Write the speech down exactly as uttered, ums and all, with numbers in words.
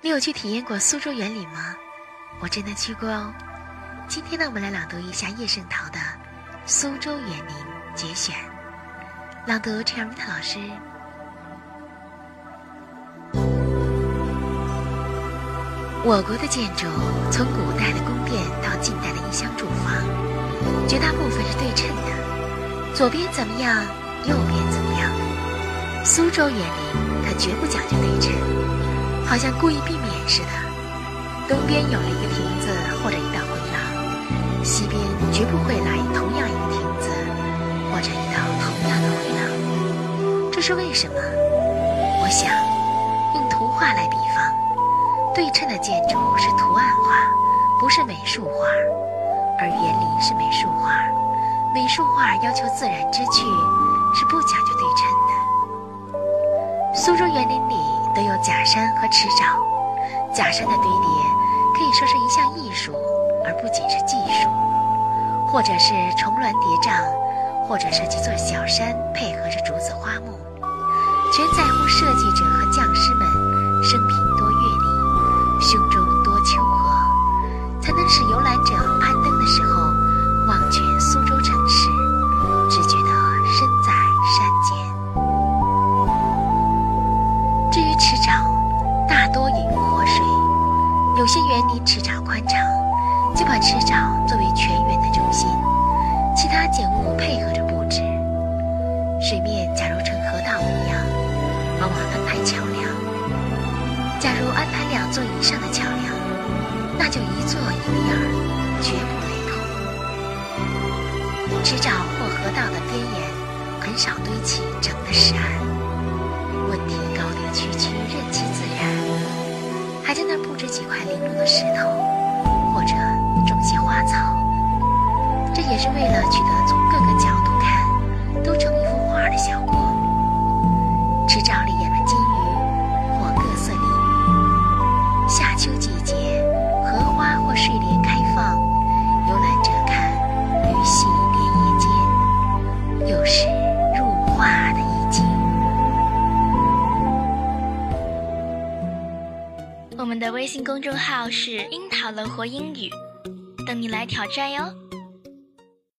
你有去体验过苏州园林吗？我真的去过哦。今天呢，我们来朗读一下叶圣陶的《苏州园林》节选，朗读陈尔塔老师。我国的建筑从古代的宫殿到近代的一厢住房，绝大部分是对称的，左边怎么样，右边怎么样。苏州园林可绝不讲究对称，好像故意避免似的。东边有了一个亭子或者一道回廊，西边绝不会来同样一个亭子或者一道同样的回廊。这是为什么？我想用图画来比方，对称的建筑是图案化，不是美术化，而园林是美术化。美术化要求自然之趣，是不讲究对称的。苏州园林里都有假山和池沼，假山的堆叠可以说是一项艺术，而不仅是技术，或者是重峦叠嶂，或者是几座小山配合着竹子花木，全在乎设计者和匠师们生平多阅历，胸中多丘壑，才能使游览者攀登的时候望全苏州城市，只觉得身在山间。至于池沼，大多引入活水，有些园林池沼宽敞，就把池沼作为全园的中心，其他景物配合着布置。水面假如成河道一样，往往安排桥梁。假如安排两座以上的桥梁，那就一座一个样，绝不雷同。池沼或河道的边沿很少堆起整个石岸。问题高低曲曲，任其自然，还在那布置几块零落的石头，或者种些花草，这也是为了取得从各个角度看都成一幅画的效果。池沼里养了金鱼或各色鲤鱼，夏秋季节，荷花或睡莲开放，游览者看鱼戏莲叶间，有时入画的意境。我们的微信公众号是樱桃乐活英语，等你来挑战哟。